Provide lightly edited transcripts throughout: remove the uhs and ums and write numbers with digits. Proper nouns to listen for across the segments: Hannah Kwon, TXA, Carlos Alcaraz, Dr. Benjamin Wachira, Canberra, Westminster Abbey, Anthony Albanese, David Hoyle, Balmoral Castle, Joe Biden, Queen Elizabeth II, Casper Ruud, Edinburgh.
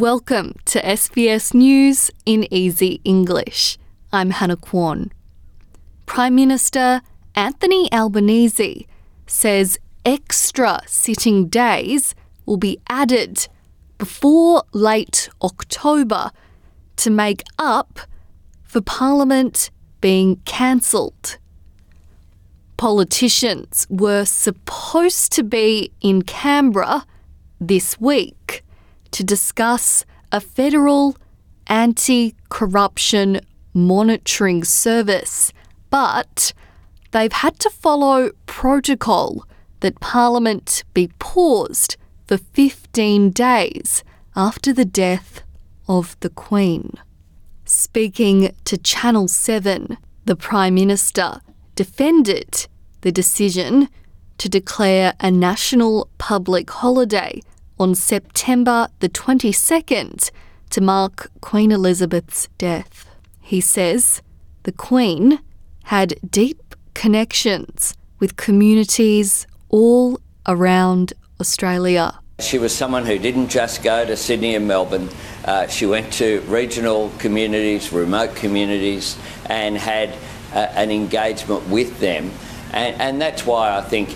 Welcome to SBS News in Easy English. I'm Hannah Kwon. Prime Minister Anthony Albanese says extra sitting days will be added before late October to make up for Parliament being cancelled. Politicians were supposed to be in Canberra this week to discuss a federal anti-corruption monitoring service, but they've had to follow protocol that Parliament be paused for 15 days after the death of the Queen. Speaking to Channel 7, the Prime Minister defended the decision to declare a national public holiday on September the 22nd to mark Queen Elizabeth's death. He says the Queen had deep connections with communities all around Australia. She was someone who didn't just go to Sydney and Melbourne. She went to regional communities, remote communities, and had an engagement with them. And that's why I think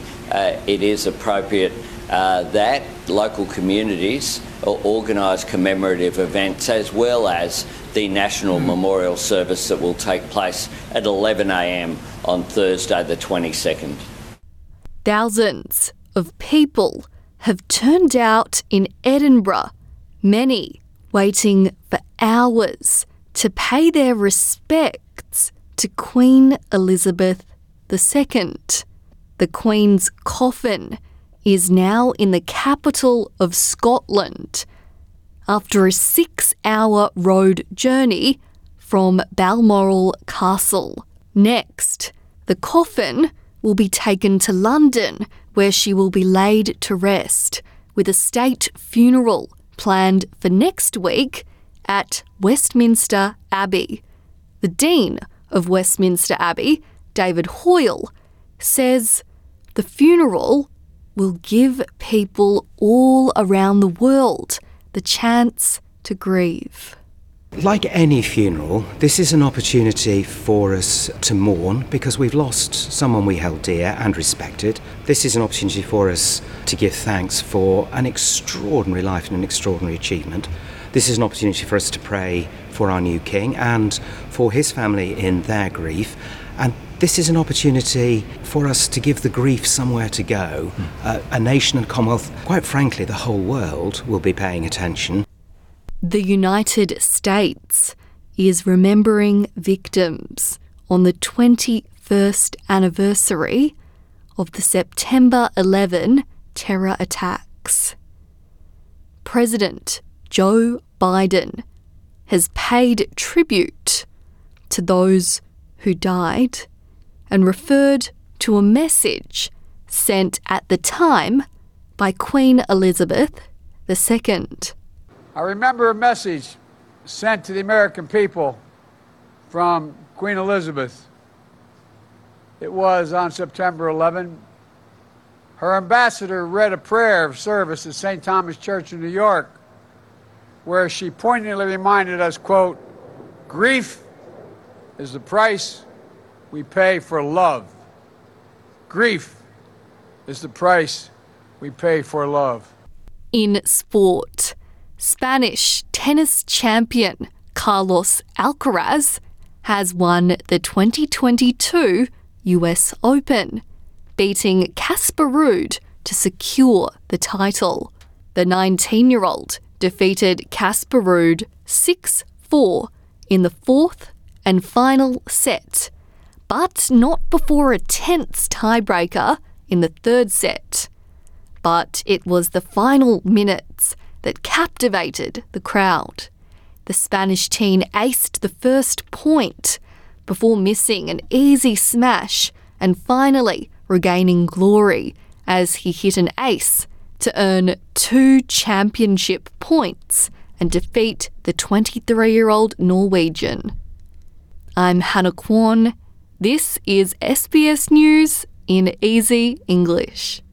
it is appropriate that local communities organise commemorative events as well as the National Memorial Service that will take place at 11 a.m. on Thursday the 22nd. Thousands of people have turned out in Edinburgh, many waiting for hours to pay their respects to Queen Elizabeth II. The Queen's coffin is now in the capital of Scotland after a 6-hour road journey from Balmoral Castle. Next, the coffin will be taken to London, where she will be laid to rest, with a state funeral planned for next week at Westminster Abbey. The Dean of Westminster Abbey, David Hoyle, says the funeral will give people all around the world the chance to grieve. Like any funeral, this is an opportunity for us to mourn because we've lost someone we held dear and respected. This is an opportunity for us to give thanks for an extraordinary life and an extraordinary achievement. This is an opportunity for us to pray for our new king and for his family in their grief. And this is an opportunity for us to give the grief somewhere to go. A nation and Commonwealth, quite frankly, the whole world will be paying attention. The United States is remembering victims on the 21st anniversary of the September 11 terror attacks. President Joe Biden has paid tribute to those who died and referred to a message sent at the time by Queen Elizabeth II. I remember a message sent to the American people from Queen Elizabeth. It was on September 11. Her ambassador read a prayer of service at St. Thomas Church in New York, where she poignantly reminded us, quote, "Grief is the price we pay for love. Grief is the price we pay for love." In sport, Spanish tennis champion Carlos Alcaraz has won the 2022 US Open, beating Casper Ruud to secure the title. The 19-year-old defeated Casper Ruud 6-4 in the fourth and final set, but not before a tense tiebreaker in the third set. But it was the final minutes that captivated the crowd. The Spanish teen aced the first point before missing an easy smash and finally regaining glory as he hit an ace to earn 2 championship points and defeat the 23-year-old Norwegian. I'm Hannah Kwon. This is SBS News in Easy English.